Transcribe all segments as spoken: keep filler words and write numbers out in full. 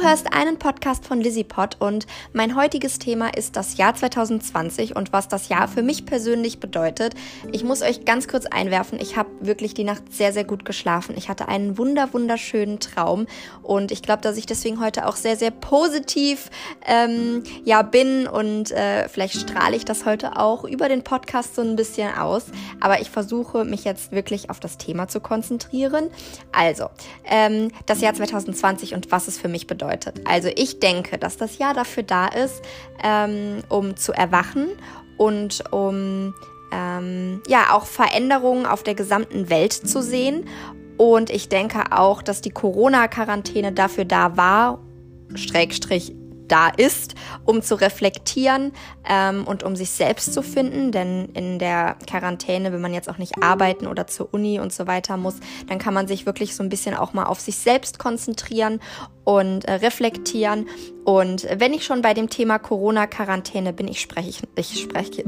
Du hörst einen Podcast von LissyPod und mein heutiges Thema ist das Jahr zwanzig zwanzig und was das Jahr für mich persönlich bedeutet. Ich muss euch ganz kurz einwerfen, ich habe wirklich die Nacht sehr, sehr gut geschlafen. Ich hatte einen wunder, wunderschönen Traum und ich glaube, dass ich deswegen heute auch sehr, sehr positiv ähm, ja, bin und äh, vielleicht strahle ich das heute auch über den Podcast so ein bisschen aus, aber ich versuche mich jetzt wirklich auf das Thema zu konzentrieren. Also, ähm, das Jahr zwanzig zwanzig und was es für mich bedeutet. Also ich denke, dass das Jahr dafür da ist, ähm, um zu erwachen und um ähm, ja auch Veränderungen auf der gesamten Welt zu sehen. Und ich denke auch, dass die Corona-Quarantäne dafür da war, Schrägstrich da ist, um zu reflektieren ähm, und um sich selbst zu finden, denn in der Quarantäne, wenn man jetzt auch nicht arbeiten oder zur Uni und so weiter muss, dann kann man sich wirklich so ein bisschen auch mal auf sich selbst konzentrieren und äh, reflektieren. Und wenn ich schon bei dem Thema Corona-Quarantäne bin, ich spreche ich, ich spreche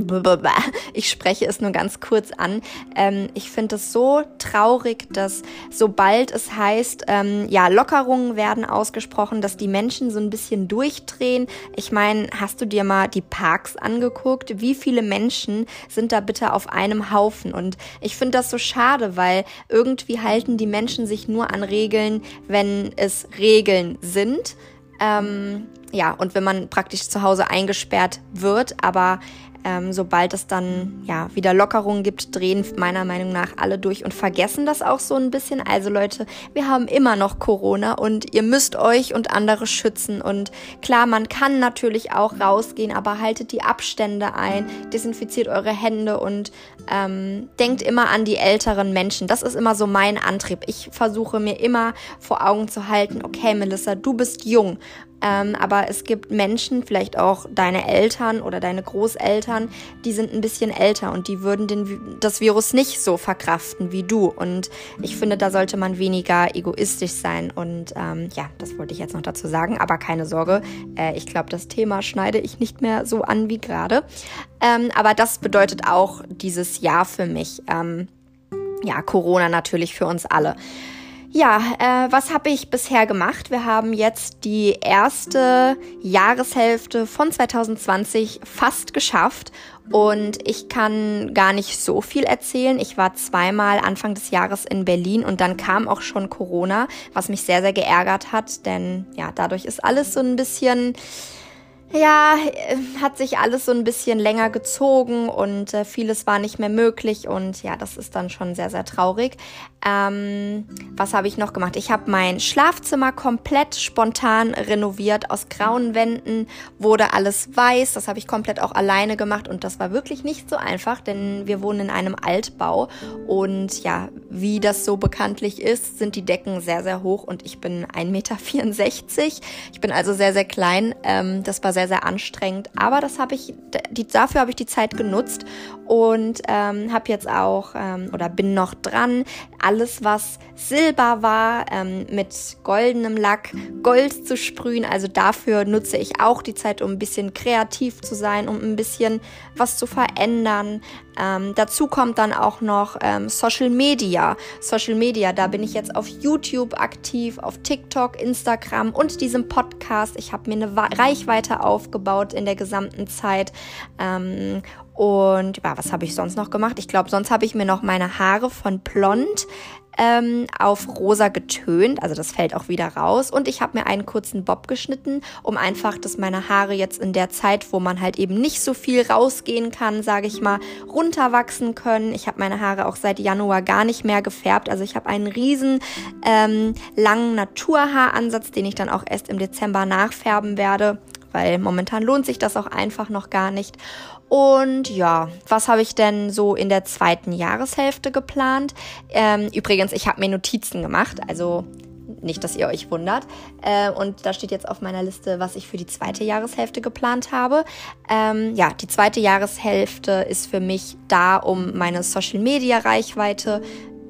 ich spreche es nur ganz kurz an. Ähm, ich finde es so traurig, dass sobald es heißt, ähm, ja, Lockerungen werden ausgesprochen, dass die Menschen so ein bisschen durchdrehen. Ich meine, hast du dir mal die Parks angeguckt? Wie viele Menschen sind da bitte auf einem Haufen? Und ich finde das so schade, weil irgendwie halten die Menschen sich nur an Regeln, wenn es Regeln sind. Ähm, ja, und wenn man praktisch zu Hause eingesperrt wird, aber ähm, sobald es dann ja wieder Lockerungen gibt, drehen meiner Meinung nach alle durch und vergessen das auch so ein bisschen. Also Leute, wir haben immer noch Corona und ihr müsst euch und andere schützen. Und klar, man kann natürlich auch rausgehen, aber haltet die Abstände ein, desinfiziert eure Hände und ähm, denkt immer an die älteren Menschen. Das ist immer so mein Antrieb. Ich versuche mir immer vor Augen zu halten, okay Melissa, du bist jung. Ähm, aber es gibt Menschen, vielleicht auch deine Eltern oder deine Großeltern, die sind ein bisschen älter und die würden den, das Virus nicht so verkraften wie du. Und ich finde, da sollte man weniger egoistisch sein. Und ähm, ja, das wollte ich jetzt noch dazu sagen, aber keine Sorge. Äh, ich glaube, das Thema schneide ich nicht mehr so an wie gerade. Ähm, aber das bedeutet auch dieses Jahr für mich. Ähm, ja, Corona natürlich für uns alle. Ja, äh, was habe ich bisher gemacht? Wir haben jetzt die erste Jahreshälfte von zwanzig zwanzig fast geschafft und ich kann gar nicht so viel erzählen. Ich war zweimal Anfang des Jahres in Berlin und dann kam auch schon Corona, was mich sehr, sehr geärgert hat, denn ja, dadurch ist alles so ein bisschen... Ja, hat sich alles so ein bisschen länger gezogen und äh, vieles war nicht mehr möglich und ja, das ist dann schon sehr, sehr traurig. Ähm, was habe ich noch gemacht? Ich habe mein Schlafzimmer komplett spontan renoviert aus grauen Wänden, wurde alles weiß. Das habe ich komplett auch alleine gemacht und das war wirklich nicht so einfach, denn wir wohnen in einem Altbau und ja, wie das so bekanntlich ist, sind die Decken sehr, sehr hoch und ich bin ein Meter vierundsechzig. Ich bin also sehr, sehr klein. Ähm, das war sehr, sehr anstrengend, aber das habe ich, die, dafür habe ich die Zeit genutzt und ähm, habe jetzt auch ähm, oder bin noch dran, alles was Silber war ähm, mit goldenem Lack Gold zu sprühen. Also dafür nutze ich auch die Zeit, um ein bisschen kreativ zu sein, um ein bisschen was zu verändern. Ähm, dazu kommt dann auch noch ähm, Social Media. Social Media, da bin ich jetzt auf YouTube aktiv, auf TikTok, Instagram und diesem Podcast. Ich habe mir eine Wa- Reichweite aufgebaut in der gesamten Zeit. Ähm, und ja, was habe ich sonst noch gemacht? Ich glaube, sonst habe ich mir noch meine Haare von blond ähm, auf rosa getönt. Also das fällt auch wieder raus. Und ich habe mir einen kurzen Bob geschnitten, um einfach, dass meine Haare jetzt in der Zeit, wo man halt eben nicht so viel rausgehen kann, sage ich mal, runterwachsen können. Ich habe meine Haare auch seit Januar gar nicht mehr gefärbt. Also ich habe einen riesen ähm, langen Naturhaaransatz, den ich dann auch erst im Dezember nachfärben werde, weil momentan lohnt sich das auch einfach noch gar nicht. Und ja, was habe ich denn so in der zweiten Jahreshälfte geplant? Ähm, übrigens, ich habe mir Notizen gemacht, also nicht, dass ihr euch wundert. Äh, und da steht jetzt auf meiner Liste, was ich für die zweite Jahreshälfte geplant habe. Ähm, ja, die zweite Jahreshälfte ist für mich da, um meine Social-Media-Reichweite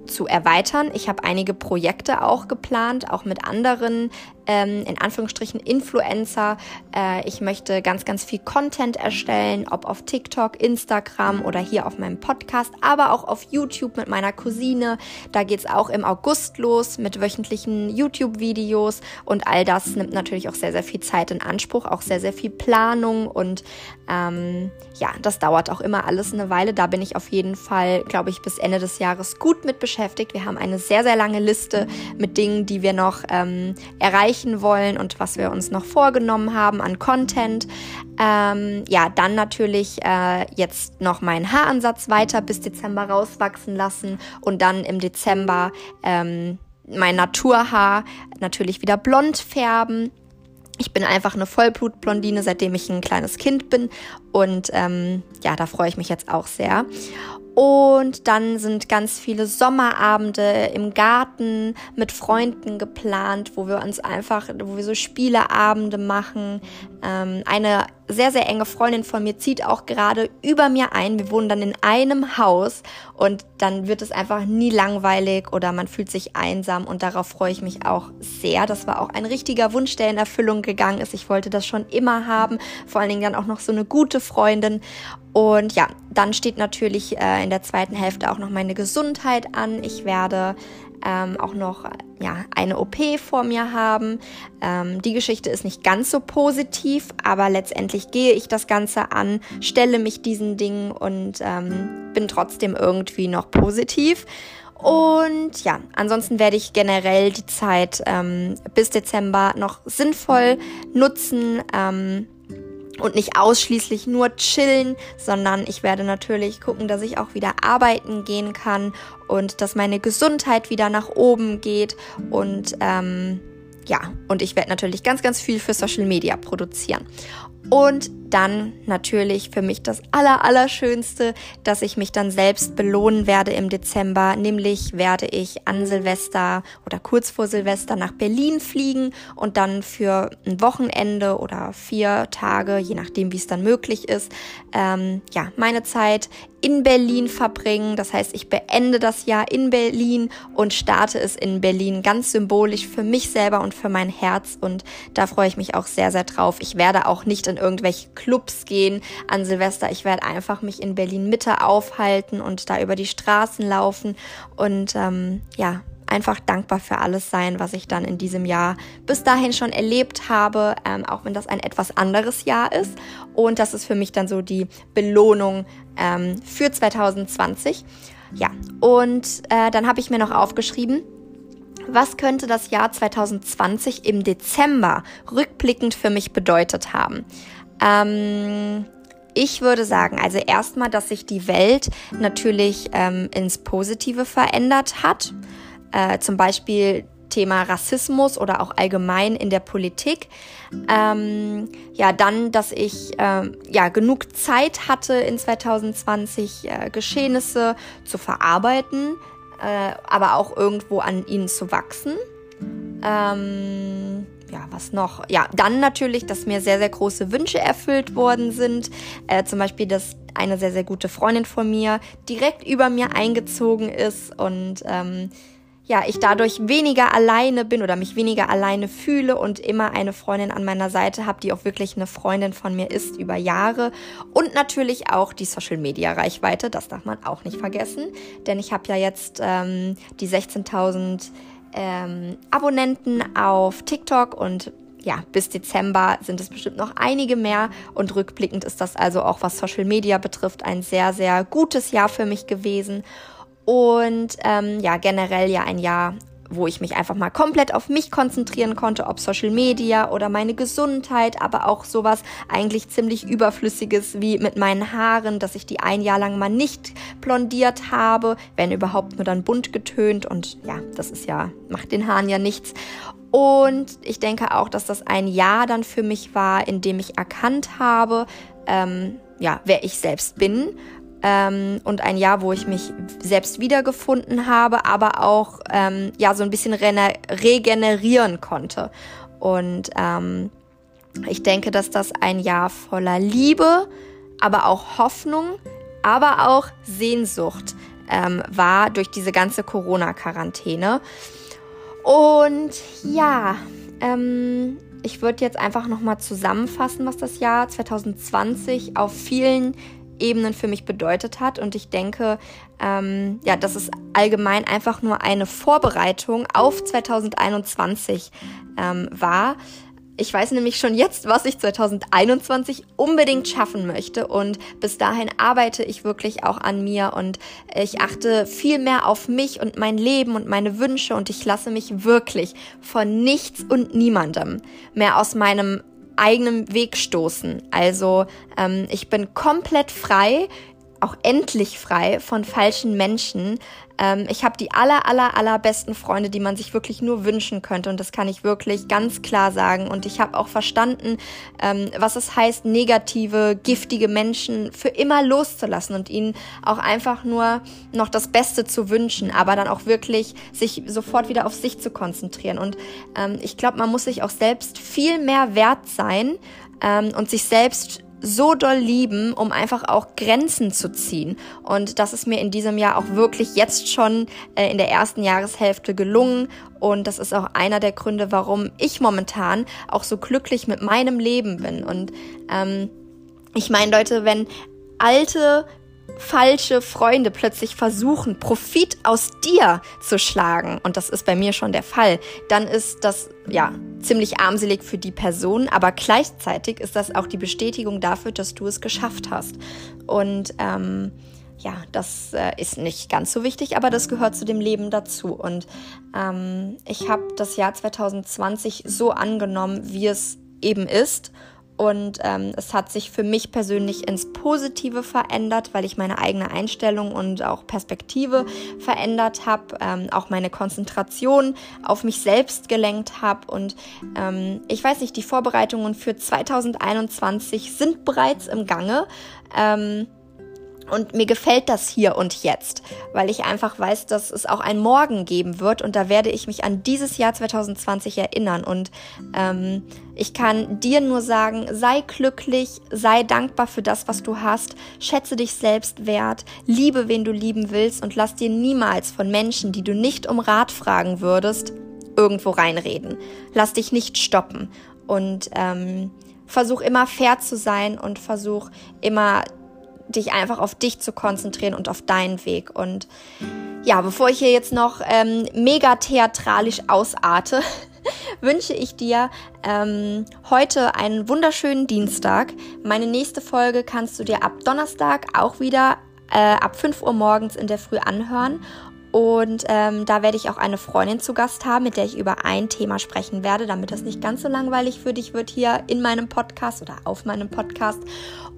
zu erweitern. Ich habe einige Projekte auch geplant, auch mit anderen ähm, in Anführungsstrichen Influencer. Äh, ich möchte ganz, ganz viel Content erstellen, ob auf TikTok, Instagram oder hier auf meinem Podcast, aber auch auf YouTube mit meiner Cousine. Da geht's auch im August los mit wöchentlichen YouTube-Videos und all das nimmt natürlich auch sehr, sehr viel Zeit in Anspruch, auch sehr, sehr viel Planung und ähm, ja, das dauert auch immer alles eine Weile. Da bin ich auf jeden Fall, glaube ich, bis Ende des Jahres gut mit beschäftigt. Wir haben eine sehr, sehr lange Liste mit Dingen, die wir noch ähm, erreichen wollen und was wir uns noch vorgenommen haben an Content. Ähm, ja, dann natürlich äh, jetzt noch meinen Haaransatz weiter bis Dezember rauswachsen lassen und dann im Dezember ähm, mein Naturhaar natürlich wieder blond färben. Ich bin einfach eine Vollblutblondine, seitdem ich ein kleines Kind bin und ähm, ja, da freue ich mich jetzt auch sehr. Und dann sind ganz viele Sommerabende im Garten mit Freunden geplant, wo wir uns einfach, wo wir so Spieleabende machen. Ähm, eine sehr, sehr enge Freundin von mir zieht auch gerade über mir ein. Wir wohnen dann in einem Haus und dann wird es einfach nie langweilig oder man fühlt sich einsam und darauf freue ich mich auch sehr. Das war auch ein richtiger Wunsch, der in Erfüllung gegangen ist. Ich wollte das schon immer haben, vor allen Dingen dann auch noch so eine gute Freundin. Und ja, dann steht natürlich äh, in der zweiten Hälfte auch noch meine Gesundheit an. Ich werde ähm, auch noch ja, eine O P vor mir haben. Ähm, die Geschichte ist nicht ganz so positiv, aber letztendlich gehe ich das Ganze an, stelle mich diesen Dingen und ähm, bin trotzdem irgendwie noch positiv. Und ja, ansonsten werde ich generell die Zeit ähm, bis Dezember noch sinnvoll nutzen, ähm, und nicht ausschließlich nur chillen, sondern ich werde natürlich gucken, dass ich auch wieder arbeiten gehen kann und dass meine Gesundheit wieder nach oben geht. Und ähm, ja, und ich werde natürlich ganz, ganz viel für Social Media produzieren. Und dann natürlich für mich das Aller, Allerschönste, dass ich mich dann selbst belohnen werde im Dezember. Nämlich werde ich an Silvester oder kurz vor Silvester nach Berlin fliegen und dann für ein Wochenende oder vier Tage, je nachdem wie es dann möglich ist, ähm, ja, meine Zeit in Berlin verbringen. Das heißt, ich beende das Jahr in Berlin und starte es in Berlin ganz symbolisch für mich selber und für mein Herz. Und da freue ich mich auch sehr, sehr drauf. Ich werde auch nicht in irgendwelche Clubs gehen an Silvester. Ich werde einfach mich in Berlin-Mitte aufhalten und da über die Straßen laufen und ähm, ja, einfach dankbar für alles sein, was ich dann in diesem Jahr bis dahin schon erlebt habe, ähm, auch wenn das ein etwas anderes Jahr ist. Und das ist für mich dann so die Belohnung ähm, für zwanzig zwanzig. Ja, und äh, dann habe ich mir noch aufgeschrieben, was könnte das Jahr zwanzig zwanzig im Dezember rückblickend für mich bedeutet haben? Ähm, ich würde sagen, also erstmal, dass sich die Welt natürlich ähm, ins Positive verändert hat. Äh, zum Beispiel Thema Rassismus oder auch allgemein in der Politik. Ähm, ja, dann, dass ich äh, ja, genug Zeit hatte in zwanzig zwanzig äh, Geschehnisse zu verarbeiten, äh, aber auch irgendwo an ihnen zu wachsen. Ähm, ja, was noch? Ja, dann natürlich, dass mir sehr, sehr große Wünsche erfüllt worden sind. Äh, zum Beispiel, dass eine sehr, sehr gute Freundin von mir direkt über mir eingezogen ist und ähm, ja, ich dadurch weniger alleine bin oder mich weniger alleine fühle und immer eine Freundin an meiner Seite habe, die auch wirklich eine Freundin von mir ist über Jahre. Und natürlich auch die Social-Media-Reichweite, das darf man auch nicht vergessen, denn ich habe ja jetzt ähm, die sechzehntausend ähm, Abonnenten auf TikTok und ja, bis Dezember sind es bestimmt noch einige mehr und rückblickend ist das also auch, was Social Media betrifft, ein sehr, sehr gutes Jahr für mich gewesen. Und ähm, ja, generell ja ein Jahr, wo ich mich einfach mal komplett auf mich konzentrieren konnte, ob Social Media oder meine Gesundheit, aber auch sowas eigentlich ziemlich Überflüssiges wie mit meinen Haaren, dass ich die ein Jahr lang mal nicht blondiert habe, wenn überhaupt nur dann bunt getönt und ja, das ist ja, macht den Haaren ja nichts. Und ich denke auch, dass das ein Jahr dann für mich war, in dem ich erkannt habe, ähm, ja, wer ich selbst bin. Ähm, und ein Jahr, wo ich mich selbst wiedergefunden habe, aber auch ähm, ja so ein bisschen rene- regenerieren konnte. Und ähm, ich denke, dass das ein Jahr voller Liebe, aber auch Hoffnung, aber auch Sehnsucht ähm, war durch diese ganze Corona-Quarantäne. Und ja, Ähm, ich würde jetzt einfach nochmal zusammenfassen, was das Jahr zwanzig zwanzig auf vielen Ebenen für mich bedeutet hat. Und ich denke, ähm, ja, dass es allgemein einfach nur eine Vorbereitung auf zwanzig einundzwanzig ähm, war. Ich weiß nämlich schon jetzt, was ich zwanzig einundzwanzig unbedingt schaffen möchte, und bis dahin arbeite ich wirklich auch an mir und ich achte viel mehr auf mich und mein Leben und meine Wünsche, und ich lasse mich wirklich von nichts und niemandem mehr aus meinem eigenen Weg stoßen. Also ähm, ich bin komplett frei, auch endlich frei von falschen Menschen. Ähm, ich habe die aller, aller, aller besten Freunde, die man sich wirklich nur wünschen könnte, und das kann ich wirklich ganz klar sagen. Und ich habe auch verstanden, ähm, was es heißt, negative, giftige Menschen für immer loszulassen und ihnen auch einfach nur noch das Beste zu wünschen, aber dann auch wirklich sich sofort wieder auf sich zu konzentrieren. Und ähm, ich glaube, man muss sich auch selbst viel mehr wert sein ähm, und sich selbst so doll lieben, um einfach auch Grenzen zu ziehen. Und das ist mir in diesem Jahr auch wirklich jetzt schon äh, in der ersten Jahreshälfte gelungen. Und das ist auch einer der Gründe, warum ich momentan auch so glücklich mit meinem Leben bin. Und ähm, ich meine, Leute, wenn alte, falsche Freunde plötzlich versuchen, Profit aus dir zu schlagen, und das ist bei mir schon der Fall, dann ist das, ja, ziemlich armselig für die Person, aber gleichzeitig ist das auch die Bestätigung dafür, dass du es geschafft hast. Und ähm, ja, das äh, ist nicht ganz so wichtig, aber das gehört zu dem Leben dazu. Und ähm, ich habe das Jahr zwanzig zwanzig so angenommen, wie es eben ist. Und ähm, es hat sich für mich persönlich ins Positive verändert, weil ich meine eigene Einstellung und auch Perspektive verändert habe, ähm, auch meine Konzentration auf mich selbst gelenkt habe. Und ähm, ich weiß nicht, die Vorbereitungen für zwanzig einundzwanzig sind bereits im Gange. Ähm, Und mir gefällt das hier und jetzt, weil ich einfach weiß, dass es auch ein Morgen geben wird, und da werde ich mich an dieses Jahr zwanzig zwanzig erinnern. Und ähm, ich kann dir nur sagen, sei glücklich, sei dankbar für das, was du hast, schätze dich selbst wert, liebe, wen du lieben willst, und lass dir niemals von Menschen, die du nicht um Rat fragen würdest, irgendwo reinreden. Lass dich nicht stoppen und ähm, versuch immer fair zu sein und versuch immer dich einfach auf dich zu konzentrieren und auf deinen Weg. Und ja, bevor ich hier jetzt noch ähm, mega theatralisch ausarte, wünsche ich dir ähm, heute einen wunderschönen Dienstag. Meine nächste Folge kannst du dir ab Donnerstag auch wieder äh, ab fünf Uhr morgens in der Früh anhören. Und ähm, da werde ich auch eine Freundin zu Gast haben, mit der ich über ein Thema sprechen werde, damit das nicht ganz so langweilig für dich wird hier in meinem Podcast oder auf meinem Podcast.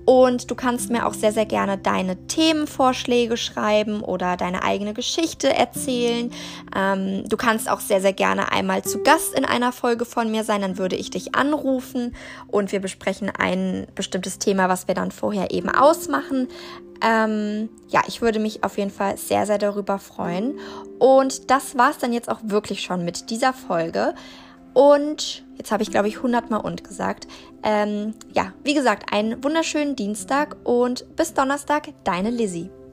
Und du kannst mir auch sehr, sehr gerne deine Themenvorschläge schreiben oder deine eigene Geschichte erzählen. Ähm, du kannst auch sehr, sehr gerne einmal zu Gast in einer Folge von mir sein, dann würde ich dich anrufen und wir besprechen ein bestimmtes Thema, was wir dann vorher eben ausmachen. Ähm, ja, ich würde mich auf jeden Fall sehr, sehr darüber freuen. Und das war's dann jetzt auch wirklich schon mit dieser Folge. Und jetzt habe ich, glaube ich, hundertmal und gesagt. Ähm, ja, wie gesagt, einen wunderschönen Dienstag und bis Donnerstag, deine Lizzie.